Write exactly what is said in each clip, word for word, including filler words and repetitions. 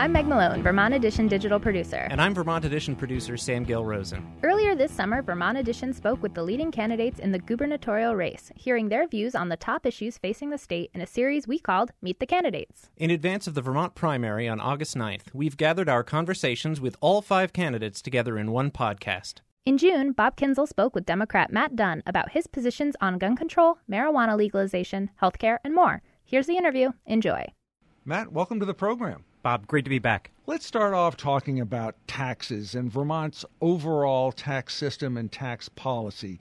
I'm Meg Malone, Vermont Edition digital producer. And I'm Vermont Edition producer Sam Gill Rosen. Earlier this summer, Vermont Edition spoke with the leading candidates in the gubernatorial race, hearing their views on the top issues facing the state in a series we called Meet the Candidates. In advance of the Vermont primary on August ninth, we've gathered our conversations with all five candidates together in one podcast. In June, Bob Kinzel spoke with Democrat Matt Dunne about his positions on gun control, marijuana legalization, healthcare, and more. Here's the interview. Enjoy. Matt, welcome to the program. Bob, great to be back. Let's start off talking about taxes and Vermont's overall tax system and tax policy.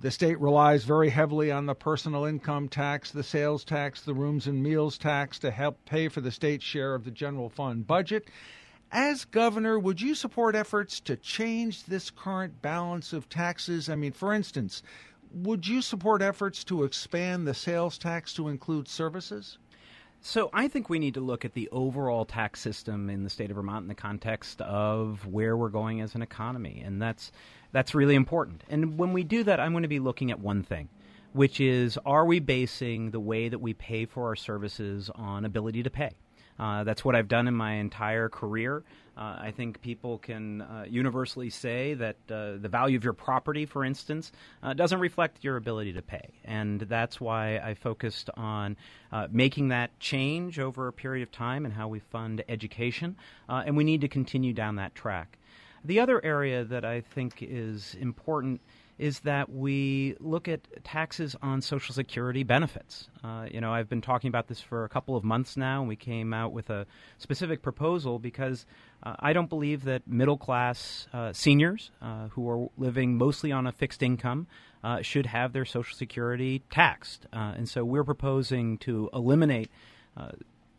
The state relies very heavily on the personal income tax, the sales tax, the rooms and meals tax to help pay for the state's share of the general fund budget. As governor, would you support efforts to change this current balance of taxes? I mean, for instance, would you support efforts to expand the sales tax to include services? So I think we need to look at the overall tax system in the state of Vermont in the context of where we're going as an economy, and that's that's really important. And when we do that, I'm going to be looking at one thing, which is, are we basing the way that we pay for our services on ability to pay? Uh, that's what I've done in my entire career. Uh, I think people can uh, universally say that uh, the value of your property, for instance, uh, doesn't reflect your ability to pay. And that's why I focused on uh, making that change over a period of time and how we fund education. Uh, and we need to continue down that track. The other area that I think is important is that we look at taxes on Social Security benefits. Uh, you know, I've been talking about this for a couple of months now, and we came out with a specific proposal because uh, I don't believe that middle-class uh, seniors uh, who are living mostly on a fixed income uh, should have their Social Security taxed. Uh, and so we're proposing to eliminate uh,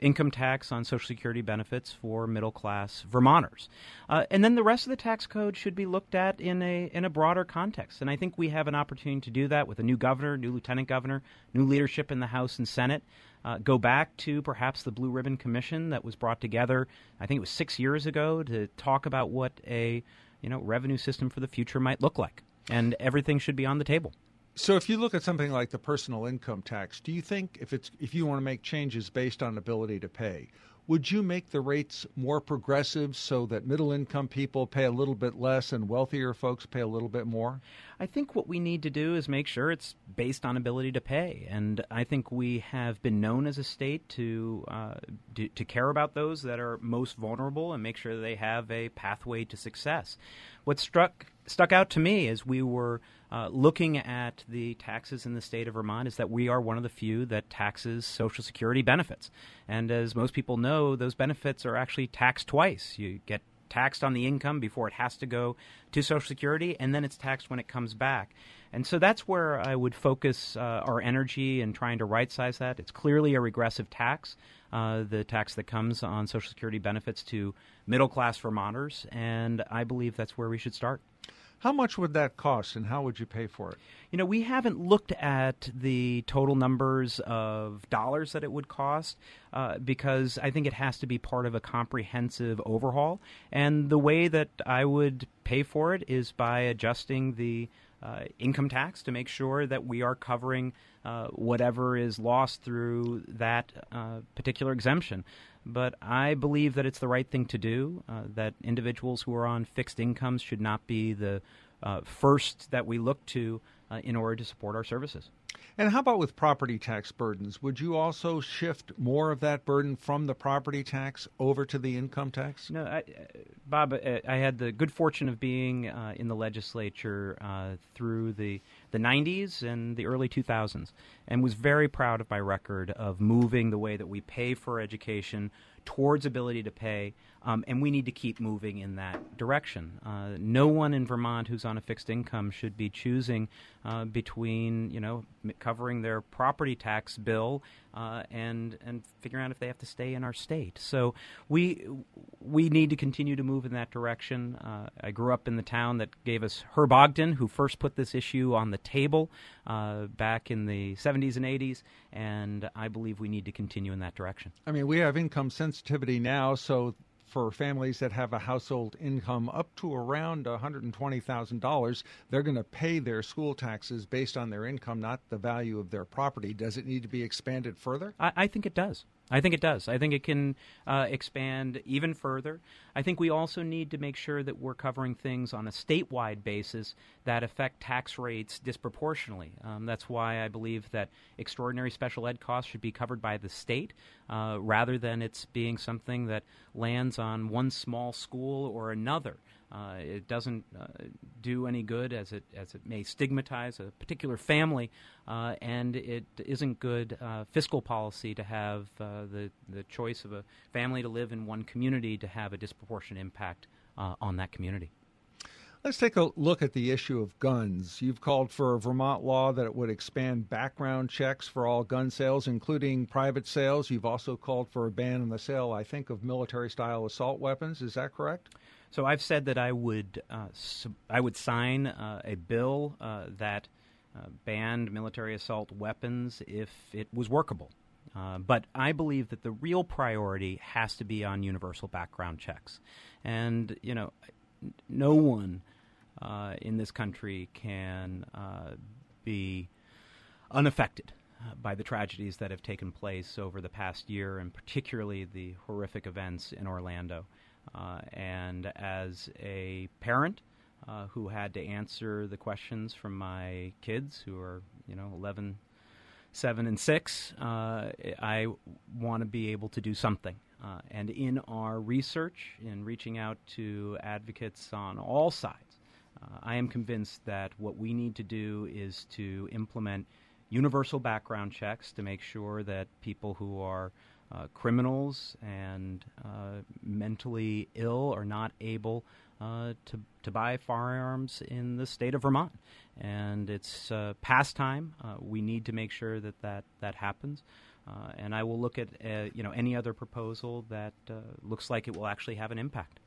income tax on Social Security benefits for middle-class Vermonters. Uh, and then the rest of the tax code should be looked at in a in a broader context. And I think we have an opportunity to do that with a new governor, new lieutenant governor, new leadership in the House and Senate. Uh, go back to perhaps the Blue Ribbon Commission that was brought together, I think it was six years ago, to talk about what a you know revenue system for the future might look like. And everything should be on the table. So if you look at something like the personal income tax, do you think if it's if you want to make changes based on ability to pay, would you make the rates more progressive so that middle-income people pay a little bit less and wealthier folks pay a little bit more? I think what we need to do is make sure it's based on ability to pay. And I think we have been known as a state to, uh, do, to care about those that are most vulnerable and make sure they have a pathway to success. What struck stuck out to me as we were uh, looking at the taxes in the state of Vermont is that we are one of the few that taxes Social Security benefits. And as most people know, those benefits are actually taxed twice. You get taxed on the income before it has to go to Social Security, and then it's taxed when it comes back. And so that's where I would focus uh, our energy in trying to right-size that. It's clearly a regressive tax, uh, the tax that comes on Social Security benefits to middle-class Vermonters, and I believe that's where we should start. How much would that cost, and how would you pay for it? You know, we haven't looked at the total numbers of dollars that it would cost uh, because I think it has to be part of a comprehensive overhaul. And the way that I would pay for it is by adjusting the uh, income tax to make sure that we are covering uh, whatever is lost through that uh, particular exemption. But I believe that it's the right thing to do, uh, that individuals who are on fixed incomes should not be the uh, first that we look to uh, in order to support our services. And how about with property tax burdens? Would you also shift more of that burden from the property tax over to the income tax? No, I, Bob, I had the good fortune of being uh, in the legislature uh, through the, the nineties and the early two thousands, and was very proud of my record of moving the way that we pay for education towards ability to pay, um, and we need to keep moving in that direction. Uh, no one in Vermont who's on a fixed income should be choosing uh, between, you know, covering their property tax bill uh, and and figuring out if they have to stay in our state. So we we need to continue to move in that direction. Uh, I grew up in the town that gave us Herb Ogden, who first put this issue on the table uh, back in the seventies and eighties, and I believe we need to continue in that direction. I mean, we have income sensitivity now, so for families that have a household income up to around one hundred twenty thousand dollars, they're going to pay their school taxes based on their income, not the value of their property. Does it need to be expanded further? I, I think it does. I think it does. I think it can uh, expand even further. I think we also need to make sure that we're covering things on a statewide basis that affect tax rates disproportionately. Um, that's why I believe that extraordinary special ed costs should be covered by the state uh, rather than it's being something that lands on one small school or another. Uh, it doesn't uh, do any good, as it as it may stigmatize a particular family, uh, and it isn't good uh, fiscal policy to have uh, the the choice of a family to live in one community to have a disproportionate impact uh, on that community. Let's take a look at the issue of guns. You've called for a Vermont law that it would expand background checks for all gun sales, including private sales. You've also called for a ban on the sale, I think, of military-style assault weapons. Is that correct? So I've said that I would uh, sub- I would sign uh, a bill uh, that uh, banned military assault weapons if it was workable. Uh, but I believe that the real priority has to be on universal background checks. And, you know, no one uh, in this country can uh, be unaffected by the tragedies that have taken place over the past year, and particularly the horrific events in Orlando. Uh, and as a parent uh, who had to answer the questions from my kids, who are, you know, eleven, seven, and six, uh, I want to be able to do something. Uh, and in our research, in reaching out to advocates on all sides, uh, I am convinced that what we need to do is to implement universal background checks to make sure that people who are Uh, criminals and uh, mentally ill are not able uh, to to buy firearms in the state of Vermont. And it's uh, past time. Uh, we need to make sure that that, that happens. Uh, and I will look at uh, you know any other proposal that uh, looks like it will actually have an impact.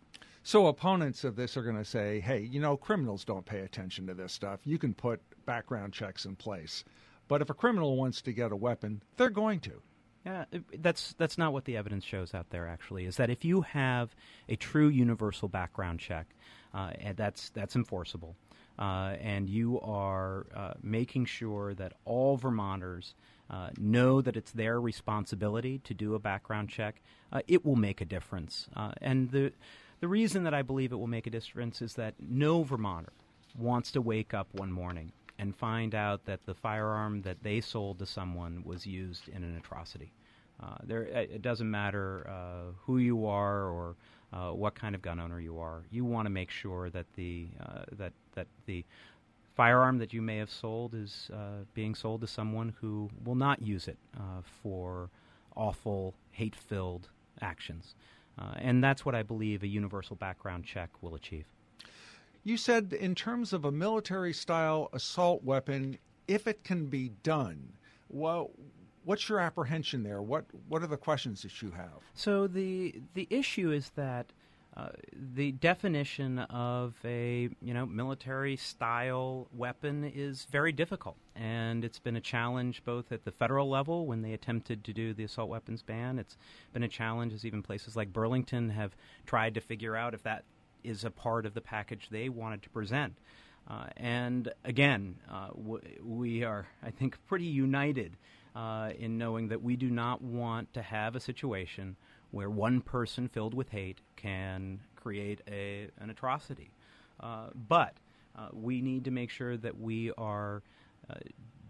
So opponents of this are going to say, hey, you know, criminals don't pay attention to this stuff. You can put background checks in place. But if a criminal wants to get a weapon, they're going to. Yeah, that's that's not what the evidence shows out there, actually, is that if you have a true universal background check, uh, and that's, that's enforceable, uh, and you are uh, making sure that all Vermonters uh, know that it's their responsibility to do a background check, uh, it will make a difference. Uh, and the the reason that I believe it will make a difference is that no Vermonter wants to wake up one morning and find out that the firearm that they sold to someone was used in an atrocity. Uh, there, it doesn't matter uh, who you are or uh, what kind of gun owner you are. You want to make sure that the uh, that that the firearm that you may have sold is uh, being sold to someone who will not use it uh, for awful, hate-filled actions. Uh, and that's what I believe a universal background check will achieve. You said in terms of a military-style assault weapon, if it can be done, well, what's your apprehension there? What what are the questions that you have? So the the issue is that uh, the definition of a you know military-style weapon is very difficult, and it's been a challenge both at the federal level when they attempted to do the assault weapons ban. It's been a challenge as even places like Burlington have tried to figure out if that is a part of the package they wanted to present. Uh, and again, uh, w- we are, I think, pretty united uh, in knowing that we do not want to have a situation where one person filled with hate can create a, an atrocity. Uh, but uh, we need to make sure that we are uh,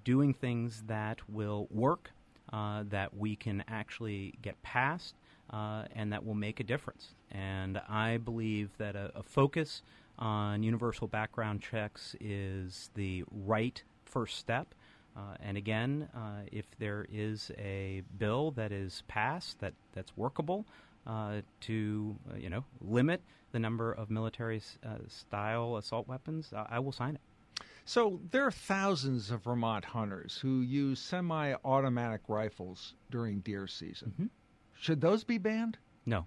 doing things that will work, uh, that we can actually get past, Uh, and that will make a difference. And I believe that a, a focus on universal background checks is the right first step. Uh, and again, uh, if there is a bill that is passed that, that's workable uh, to, uh, you know, limit the number of military-style uh, assault weapons, I, I will sign it. So there are thousands of Vermont hunters who use semi-automatic rifles during deer season. Mm-hmm. Should those be banned? No.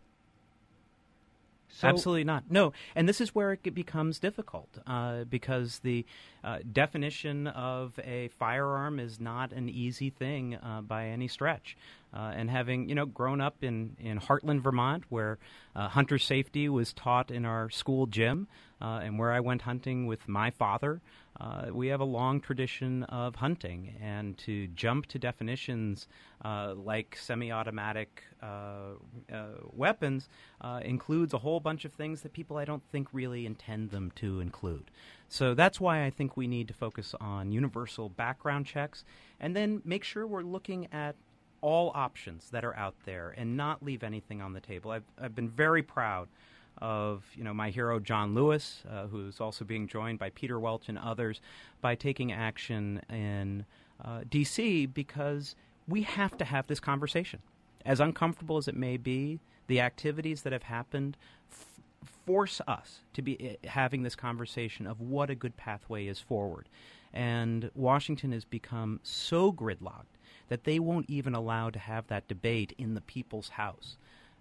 So Absolutely not. No. And this is where it becomes difficult uh, because the uh, definition of a firearm is not an easy thing uh, by any stretch. Uh, and having, you know, grown up in, in Hartland, Vermont, where uh, hunter safety was taught in our school gym uh, and where I went hunting with my father, Uh, we have a long tradition of hunting, and to jump to definitions uh, like semi-automatic uh, uh, weapons uh, includes a whole bunch of things that people I don't think really intend them to include. So that's why I think we need to focus on universal background checks and then make sure we're looking at all options that are out there and not leave anything on the table. I've, I've been very proud of, you know, my hero John Lewis, uh, who's also being joined by Peter Welch and others, by taking action in uh, D C, because we have to have this conversation. As uncomfortable as it may be, the activities that have happened f- force us to be having this conversation of what a good pathway is forward. And Washington has become so gridlocked that they won't even allow to have that debate in the people's house.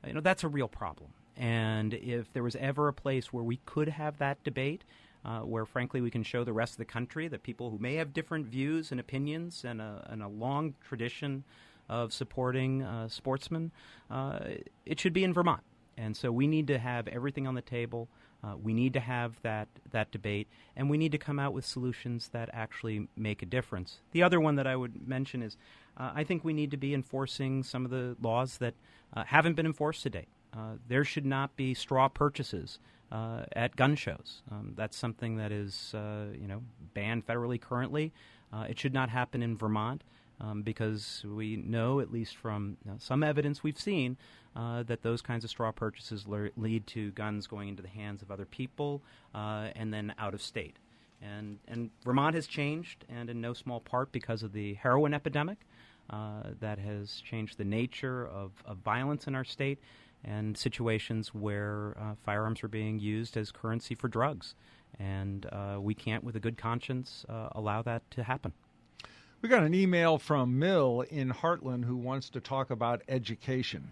You know, that's a real problem. And if there was ever a place where we could have that debate, uh, where, frankly, we can show the rest of the country that people who may have different views and opinions and a, and a long tradition of supporting uh, sportsmen, uh, it should be in Vermont. And so we need to have everything on the table. Uh, we need to have that, that debate, and we need to come out with solutions that actually make a difference. The other one that I would mention is uh, I think we need to be enforcing some of the laws that uh, haven't been enforced to date. Uh, there should not be straw purchases uh, at gun shows. Um, that's something that is, uh, you know, banned federally currently. Uh, it should not happen in Vermont um, because we know, at least from you know, some evidence we've seen, uh, that those kinds of straw purchases le- lead to guns going into the hands of other people uh, and then out of state. And, and Vermont has changed, and in no small part because of the heroin epidemic uh, that has changed the nature of, of violence in our state, and situations where uh, firearms are being used as currency for drugs. And uh, we can't, with a good conscience, uh, allow that to happen. We got an email from Mill in Hartland who wants to talk about education.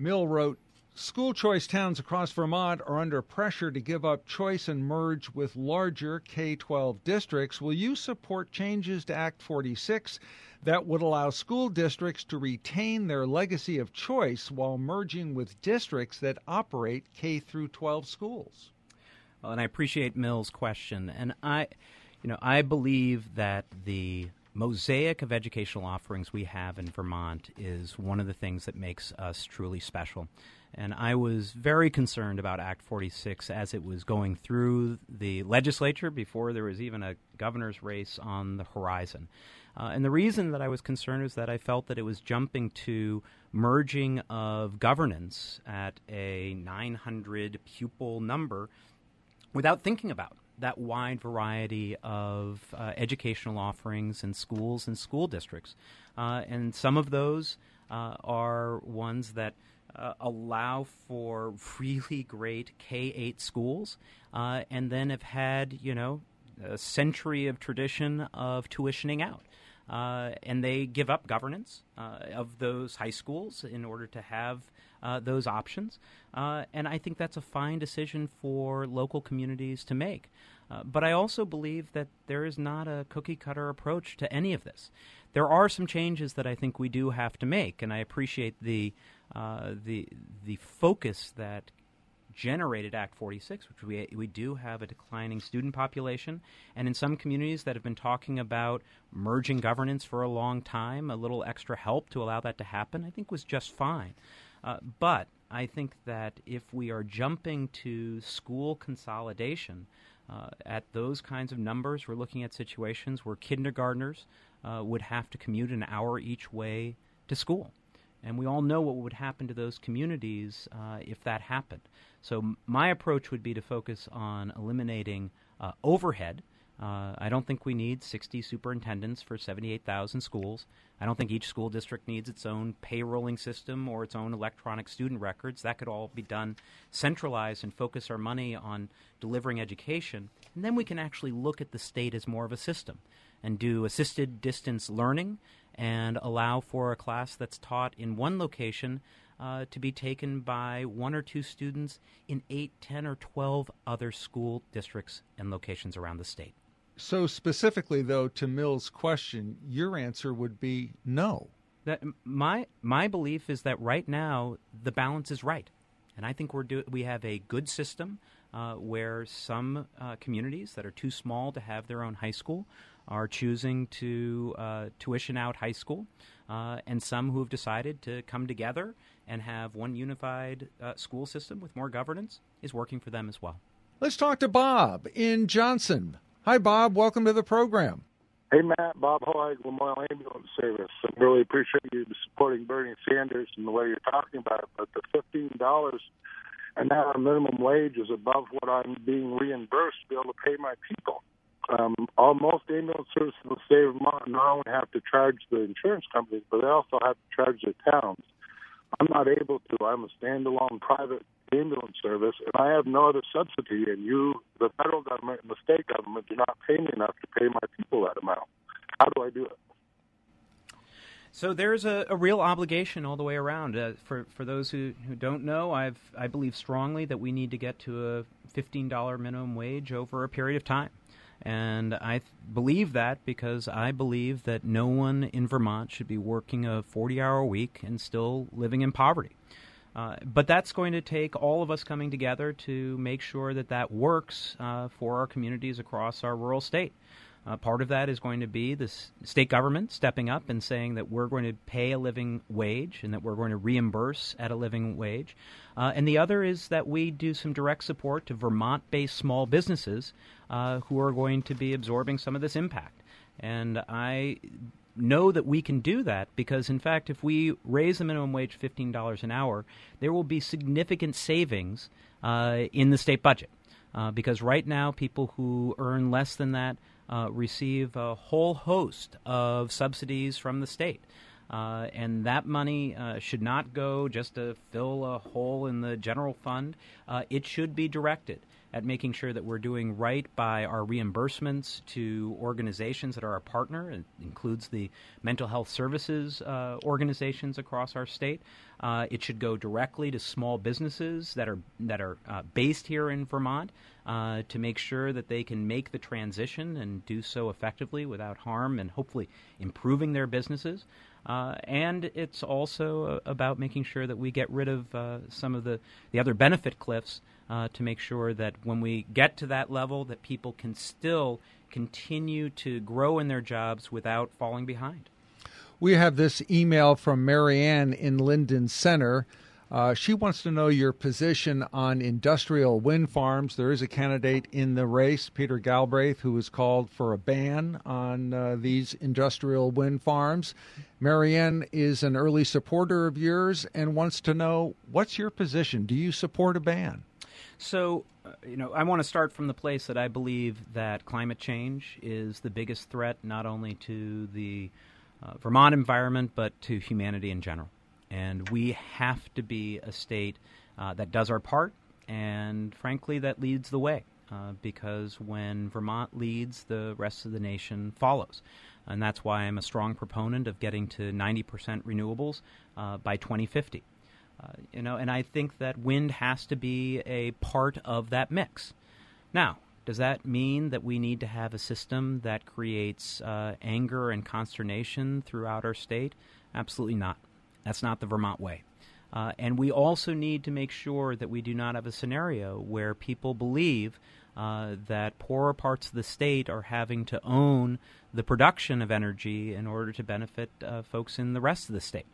Mill wrote, "School choice towns across Vermont are under pressure to give up choice and merge with larger K twelve districts. Will you support changes to Act forty-six that would allow school districts to retain their legacy of choice while merging with districts that operate K through twelve schools?" Well, and I appreciate Mill's question. And I, you know, I believe that the mosaic of educational offerings we have in Vermont is one of the things that makes us truly special. And I was very concerned about Act forty-six as it was going through the legislature before there was even a governor's race on the horizon. Uh, and the reason that I was concerned was that I felt that it was jumping to merging of governance at a nine hundred pupil number without thinking about that wide variety of uh, educational offerings in schools and school districts. Uh, and some of those uh, are ones that Uh, allow for really great K eight schools uh, and then have had, you know, a century of tradition of tuitioning out. Uh, and they give up governance uh, of those high schools in order to have uh, those options. Uh, and I think that's a fine decision for local communities to make. Uh, but I also believe that there is not a cookie-cutter approach to any of this. There are some changes that I think we do have to make, and I appreciate the Uh, the the focus that generated Act forty-six, which we we do have a declining student population, and in some communities that have been talking about merging governance for a long time, a little extra help to allow that to happen, I think was just fine. Uh, but I think that if we are jumping to school consolidation uh, at those kinds of numbers, we're looking at situations where kindergartners uh, would have to commute an hour each way to school. And we all know what would happen to those communities uh, if that happened. So m- my approach would be to focus on eliminating uh, overhead. Uh, I don't think we need sixty superintendents for seventy-eight thousand schools. I don't think each school district needs its own payrolling system or its own electronic student records. That could all be done centralized and focus our money on delivering education. And then we can actually look at the state as more of a system and do assisted distance learning and allow for a class that's taught in one location uh, to be taken by one or two students in eight, ten, or twelve other school districts and locations around the state. So specifically, though, to Mill's question, your answer would be no. That my my belief is that right now the balance is right, and I think we're do- we have a good system uh, where some uh, communities that are too small to have their own high school are choosing to uh, tuition out high school, uh, and some who have decided to come together and have one unified uh, school system with more governance is working for them as well. Let's talk to Bob in Johnson. Hi, Bob. Welcome to the program. Hey, Matt. Bob Hoag, Lamoil Ambulance Service. I really appreciate you supporting Bernie Sanders and the way you're talking about it, but the fifteen dollars an hour minimum wage is above what I'm being reimbursed to be able to pay my people. Um, almost ambulance services in the state of Vermont not only have to charge the insurance companies, but they also have to charge the towns. I'm not able to. I'm a standalone private ambulance service, and I have no other subsidy, and you, the federal government and the state government, do not pay me enough to pay my people that amount. How do I do it? So there's a, a real obligation all the way around. Uh, for, for those who, who don't know, I've, I believe strongly that we need to get to a fifteen dollars minimum wage over a period of time. And I th- believe that because I believe that no one in Vermont should be working a forty-hour week and still living in poverty. Uh, but that's going to take all of us coming together to make sure that that works uh, for our communities across our rural state. Uh, part of that is going to be the state government stepping up and saying that we're going to pay a living wage and that we're going to reimburse at a living wage. Uh, and the other is that we do some direct support to Vermont-based small businesses uh, who are going to be absorbing some of this impact. And I know that we can do that because, in fact, if we raise the minimum wage fifteen dollars an hour, there will be significant savings uh, in the state budget uh, because right now people who earn less than that Uh, receive a whole host of subsidies from the state. Uh, and that money uh, should not go just to fill a hole in the general fund. Uh, it should be directed at making sure that we're doing right by our reimbursements to organizations that are our partner. It includes the mental health services uh, organizations across our state. Uh, it should go directly to small businesses that are that are uh, based here in Vermont uh, to make sure that they can make the transition and do so effectively without harm and hopefully improving their businesses. Uh, and it's also about making sure that we get rid of uh, some of the, the other benefit cliffs uh, to make sure that when we get to that level that people can still continue to grow in their jobs without falling behind. We have this email from Marianne in Linden Center. Uh, she wants to know your position on industrial wind farms. There is a candidate in the race, Peter Galbraith, who has called for a ban on uh, these industrial wind farms. Marianne is an early supporter of yours and wants to know, what's your position? Do you support a ban? So, uh, you know, I want to start from the place that I believe that climate change is the biggest threat, not only to the uh, Vermont environment, but to humanity in general. And we have to be a state uh, that does our part, and frankly, that leads the way, uh, because when Vermont leads, the rest of the nation follows. And that's why I'm a strong proponent of getting to ninety percent renewables uh, by twenty fifty. Uh, you know, and I think that wind has to be a part of that mix. Now, does that mean that we need to have a system that creates uh, anger and consternation throughout our state? Absolutely not. That's not the Vermont way. Uh, and we also need to make sure that we do not have a scenario where people believe uh, that poorer parts of the state are having to own the production of energy in order to benefit uh, folks in the rest of the state.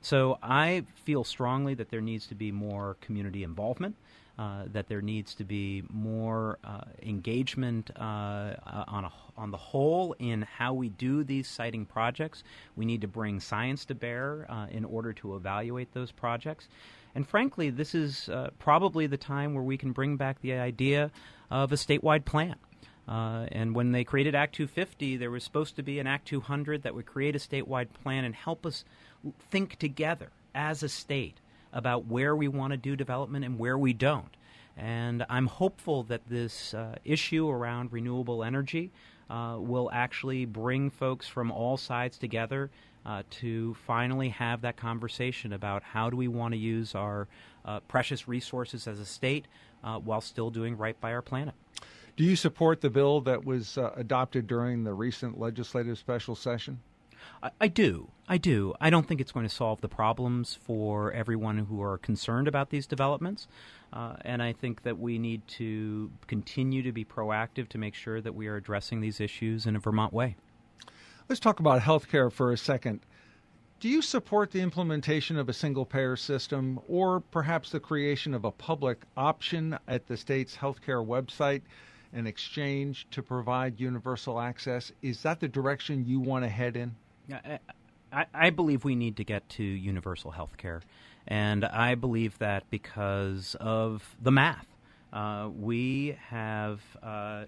So I feel strongly that there needs to be more community involvement, uh, that there needs to be more uh, engagement uh, on a, on the whole in how we do these siting projects. We need to bring science to bear uh, in order to evaluate those projects. And frankly, this is uh, probably the time where we can bring back the idea of a statewide plan. Uh, and when they created Act two fifty, there was supposed to be an Act two hundred that would create a statewide plan and help us think together as a state about where we want to do development and where we don't. And I'm hopeful that this uh, issue around renewable energy uh, will actually bring folks from all sides together uh, to finally have that conversation about how do we want to use our uh, precious resources as a state uh, while still doing right by our planet. Do you support the bill that was uh, adopted during the recent legislative special session? I, I do. I do. I don't think it's going to solve the problems for everyone who are concerned about these developments. Uh, and I think that we need to continue to be proactive to make sure that we are addressing these issues in a Vermont way. Let's talk about health care for a second. Do you support the implementation of a single-payer system or perhaps the creation of a public option at the state's healthcare website in exchange to provide universal access? Is that the direction you want to head in? I, I, I believe we need to get to universal healthcare, and I believe that because of the math. Uh, we have... Uh,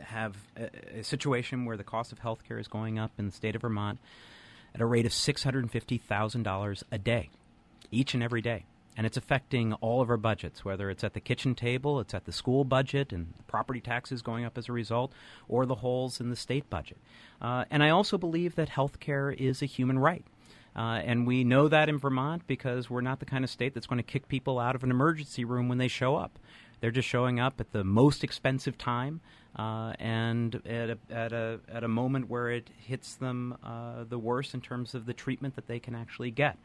have a, a situation where the cost of health care is going up in the state of Vermont at a rate of six hundred fifty thousand dollars a day, each and every day. And it's affecting all of our budgets, whether it's at the kitchen table, it's at the school budget, and property taxes going up as a result, or the holes in the state budget. Uh, and I also believe that health care is a human right. Uh, and we know that in Vermont because we're not the kind of state that's going to kick people out of an emergency room when they show up. They're just showing up at the most expensive time uh, and at a, at a at a moment where it hits them uh, the worst in terms of the treatment that they can actually get.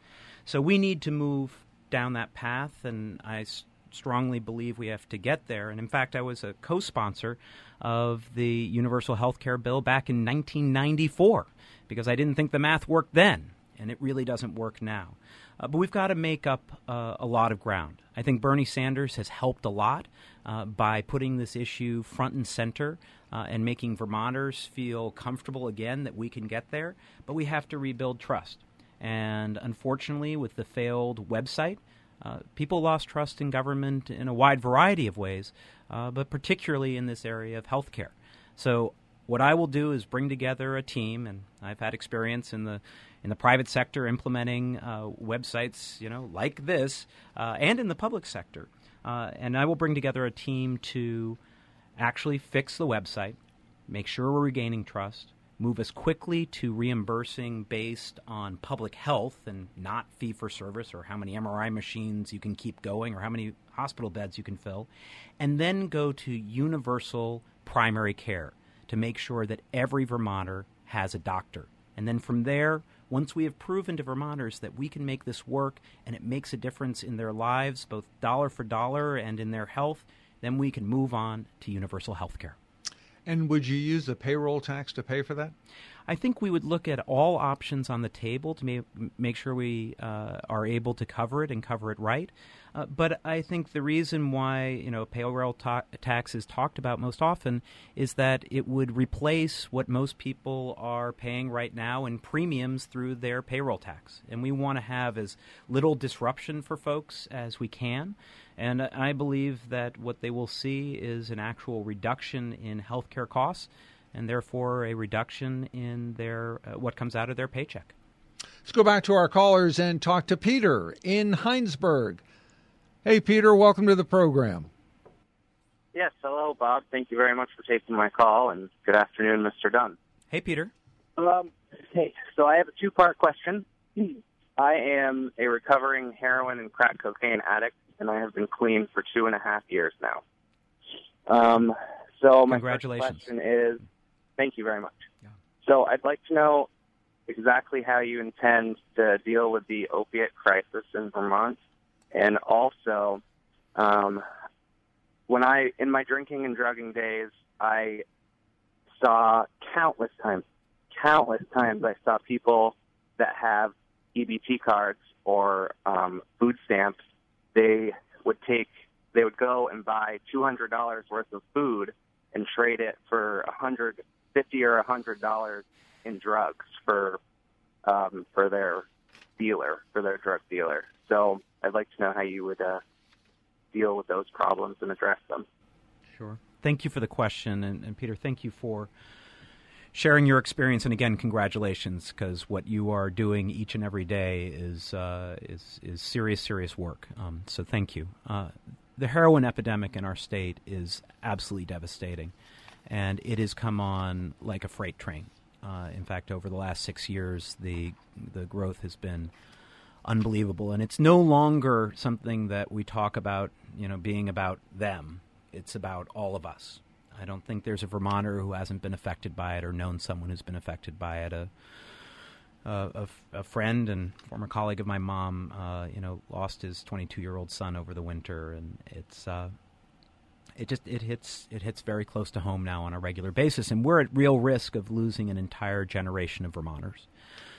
So we need to move down that path, and I s- strongly believe we have to get there. And in fact, I was a co-sponsor of the universal health care bill back in nineteen ninety-four because I didn't think the math worked then. And it really doesn't work now. Uh, but we've got to make up uh, a lot of ground. I think Bernie Sanders has helped a lot uh, by putting this issue front and center uh, and making Vermonters feel comfortable again that we can get there. But we have to rebuild trust. And unfortunately, with the failed website, uh, people lost trust in government in a wide variety of ways, uh, but particularly in this area of health care. So what I will do is bring together a team, and I've had experience in the in the private sector implementing uh, websites, you know, like this, uh, and in the public sector. Uh, and I will bring together a team to actually fix the website, make sure we're regaining trust, move us quickly to reimbursing based on public health and not fee-for-service or how many M R I machines you can keep going or how many hospital beds you can fill, and then go to universal primary care to make sure that every Vermonter has a doctor. And then from there, once we have proven to Vermonters that we can make this work and it makes a difference in their lives, both dollar for dollar and in their health, then we can move on to universal health care. And would you use the payroll tax to pay for that? I think we would look at all options on the table to ma- make sure we uh, are able to cover it and cover it right. Uh, but I think the reason why, you know, payroll ta- tax is talked about most often is that it would replace what most people are paying right now in premiums through their payroll tax. And we want to have as little disruption for folks as we can. And I believe that what they will see is an actual reduction in health care costs, and therefore a reduction in their uh, what comes out of their paycheck. Let's go back to our callers and talk to Peter in Hinesburg. Hey, Peter, welcome to the program. Yes, hello, Bob. Thank you very much for taking my call, and good afternoon, Mister Dunne. Hey, Peter. Um, hey, so I have a two-part question. I am a recovering heroin and crack cocaine addict, and I have been clean for two and a half years now. Um, so my first question is, thank you very much. Yeah. So I'd like to know exactly how you intend to deal with the opiate crisis in Vermont. And also, um, when I in my drinking and drugging days, I saw countless times, countless times I saw people that have E B T cards or um, food stamps. They would take, they would go and buy two hundred dollars worth of food and trade it for one hundred dollars fifty or a hundred dollars in drugs for um, for their dealer, for their drug dealer. So I'd like to know how you would uh, deal with those problems and address them. Sure. Thank you for the question, and, and Peter, thank you for sharing your experience. And again, congratulations, because what you are doing each and every day is uh, is is serious, serious work. Um, so thank you. Uh, the heroin epidemic in our state is absolutely devastating. And it has come on like a freight train. Uh, in fact, over the last six years, the the growth has been unbelievable. And it's no longer something that we talk about, you know, being about them. It's about all of us. I don't think there's a Vermonter who hasn't been affected by it or known someone who's been affected by it. A uh, a, f- a friend and former colleague of my mom, uh, you know, lost his twenty-two-year-old son over the winter, and it's uh, it just it hits it hits very close to home now on a regular basis, and we're at real risk of losing an entire generation of Vermonters.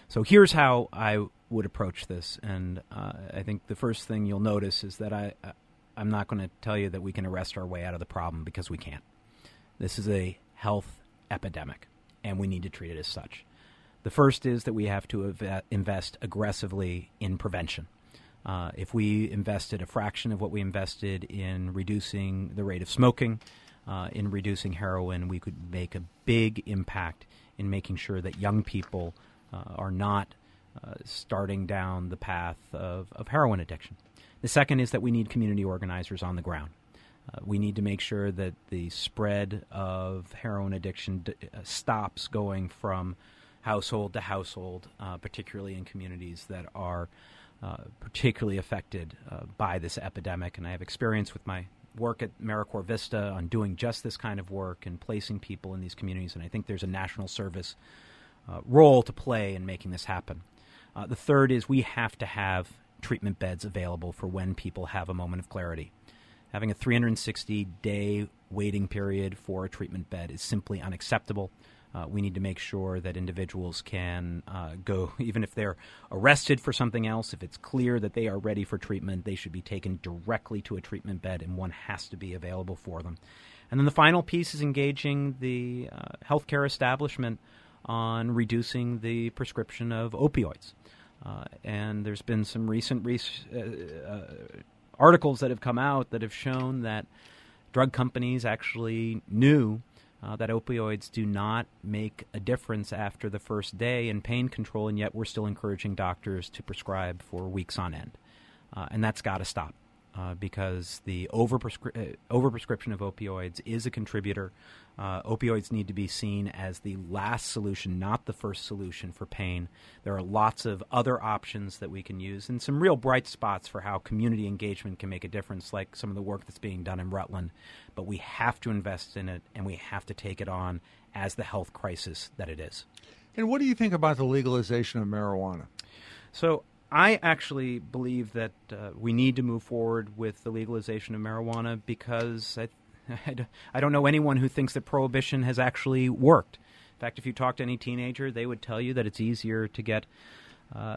So here's how I would approach this, and uh, I think the first thing you'll notice is that I, I I'm not going to tell you that we can arrest our way out of the problem, because we can't. This is a health epidemic, and we need to treat it as such. The first is that we have to ev- invest aggressively in prevention. Uh, if we invested a fraction of what we invested in reducing the rate of smoking, uh, in reducing heroin, we could make a big impact in making sure that young people uh, are not uh, starting down the path of, of heroin addiction. The second is that we need community organizers on the ground. Uh, we need to make sure that the spread of heroin addiction d- stops going from household to household, uh, particularly in communities that are uh, particularly affected uh, by this epidemic. And I have experience with my work at AmeriCorps VISTA on doing just this kind of work and placing people in these communities. And I think there's a national service uh, role to play in making this happen. Uh, the third is we have to have treatment beds available for when people have a moment of clarity. Having a three hundred sixty day waiting period for a treatment bed is simply unacceptable. Uh, we need to make sure that individuals can uh, go, even if they're arrested for something else, if it's clear that they are ready for treatment, they should be taken directly to a treatment bed, and one has to be available for them. And then the final piece is engaging the uh, healthcare establishment on reducing the prescription of opioids. Uh, and there's been some recent re- uh, uh, articles that have come out that have shown that drug companies actually knew uh, that opioids do not make a difference after the first day in pain control, and yet we're still encouraging doctors to prescribe for weeks on end. Uh, and that's got to stop uh, because the overprescri- uh, overprescription of opioids is a contributor. Uh, opioids need to be seen as the last solution, not the first solution for pain. There are lots of other options that we can use, and some real bright spots for how community engagement can make a difference, like some of the work that's being done in Rutland. But we have to invest in it, and we have to take it on as the health crisis that it is. And what do you think about the legalization of marijuana? So I actually believe that uh, we need to move forward with the legalization of marijuana, because I I don't know anyone who thinks that prohibition has actually worked. In fact, if you talk to any teenager, they would tell you that it's easier to get uh,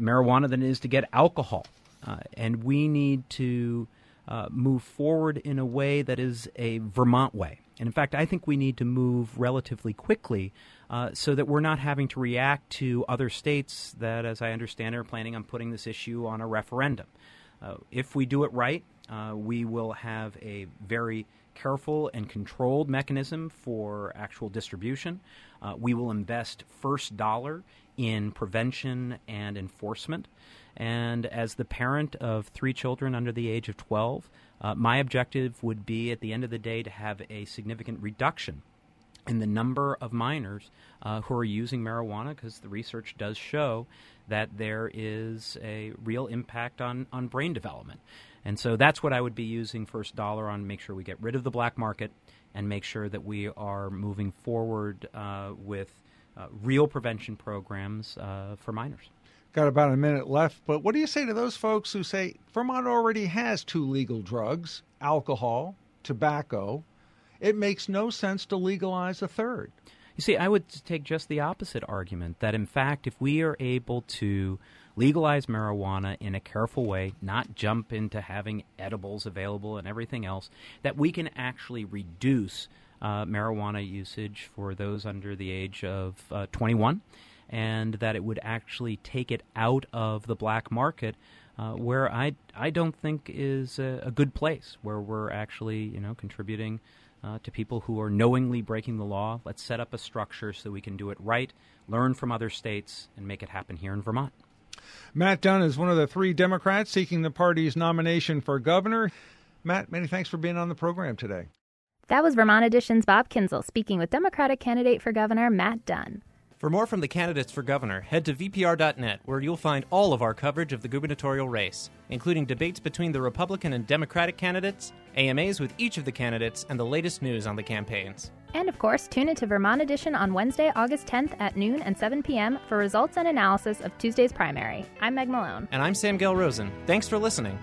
marijuana than it is to get alcohol. Uh, and we need to uh, move forward in a way that is a Vermont way. And in fact, I think we need to move relatively quickly uh, so that we're not having to react to other states that, as I understand, are planning on putting this issue on a referendum. Uh, if we do it right, uh, we will have a very careful and controlled mechanism for actual distribution. Uh, we will invest first dollar in prevention and enforcement. And as the parent of three children under the age of twelve, uh, my objective would be at the end of the day to have a significant reduction in the number of minors uh, who are using marijuana, because the research does show that there is a real impact on, on brain development. And so that's what I would be using first dollar on, make sure we get rid of the black market and make sure that we are moving forward uh, with uh, real prevention programs uh, for minors. Got about a minute left, but what do you say to those folks who say Vermont already has two legal drugs, alcohol, tobacco? It makes no sense to legalize a third. You see, I would take just the opposite argument, that in fact, if we are able to legalize marijuana in a careful way, not jump into having edibles available and everything else, that we can actually reduce uh, marijuana usage for those under the age of uh, twenty-one, and that it would actually take it out of the black market, uh, where I, I don't think is a, a good place, where we're actually, you know, contributing Uh, to people who are knowingly breaking the law. Let's set up a structure so we can do it right, learn from other states, and make it happen here in Vermont. Matt Dunne is one of the three Democrats seeking the party's nomination for governor. Matt, many thanks for being on the program today. That was Vermont Edition's Bob Kinzel speaking with Democratic candidate for governor Matt Dunne. For more from the candidates for governor, head to V P R dot net, where you'll find all of our coverage of the gubernatorial race, including debates between the Republican and Democratic candidates, A M As with each of the candidates, and the latest news on the campaigns. And of course, tune into Vermont Edition on Wednesday, August tenth at noon and seven p.m. for results and analysis of Tuesday's primary. I'm Meg Malone. And I'm Sam Gill Rosen. Thanks for listening.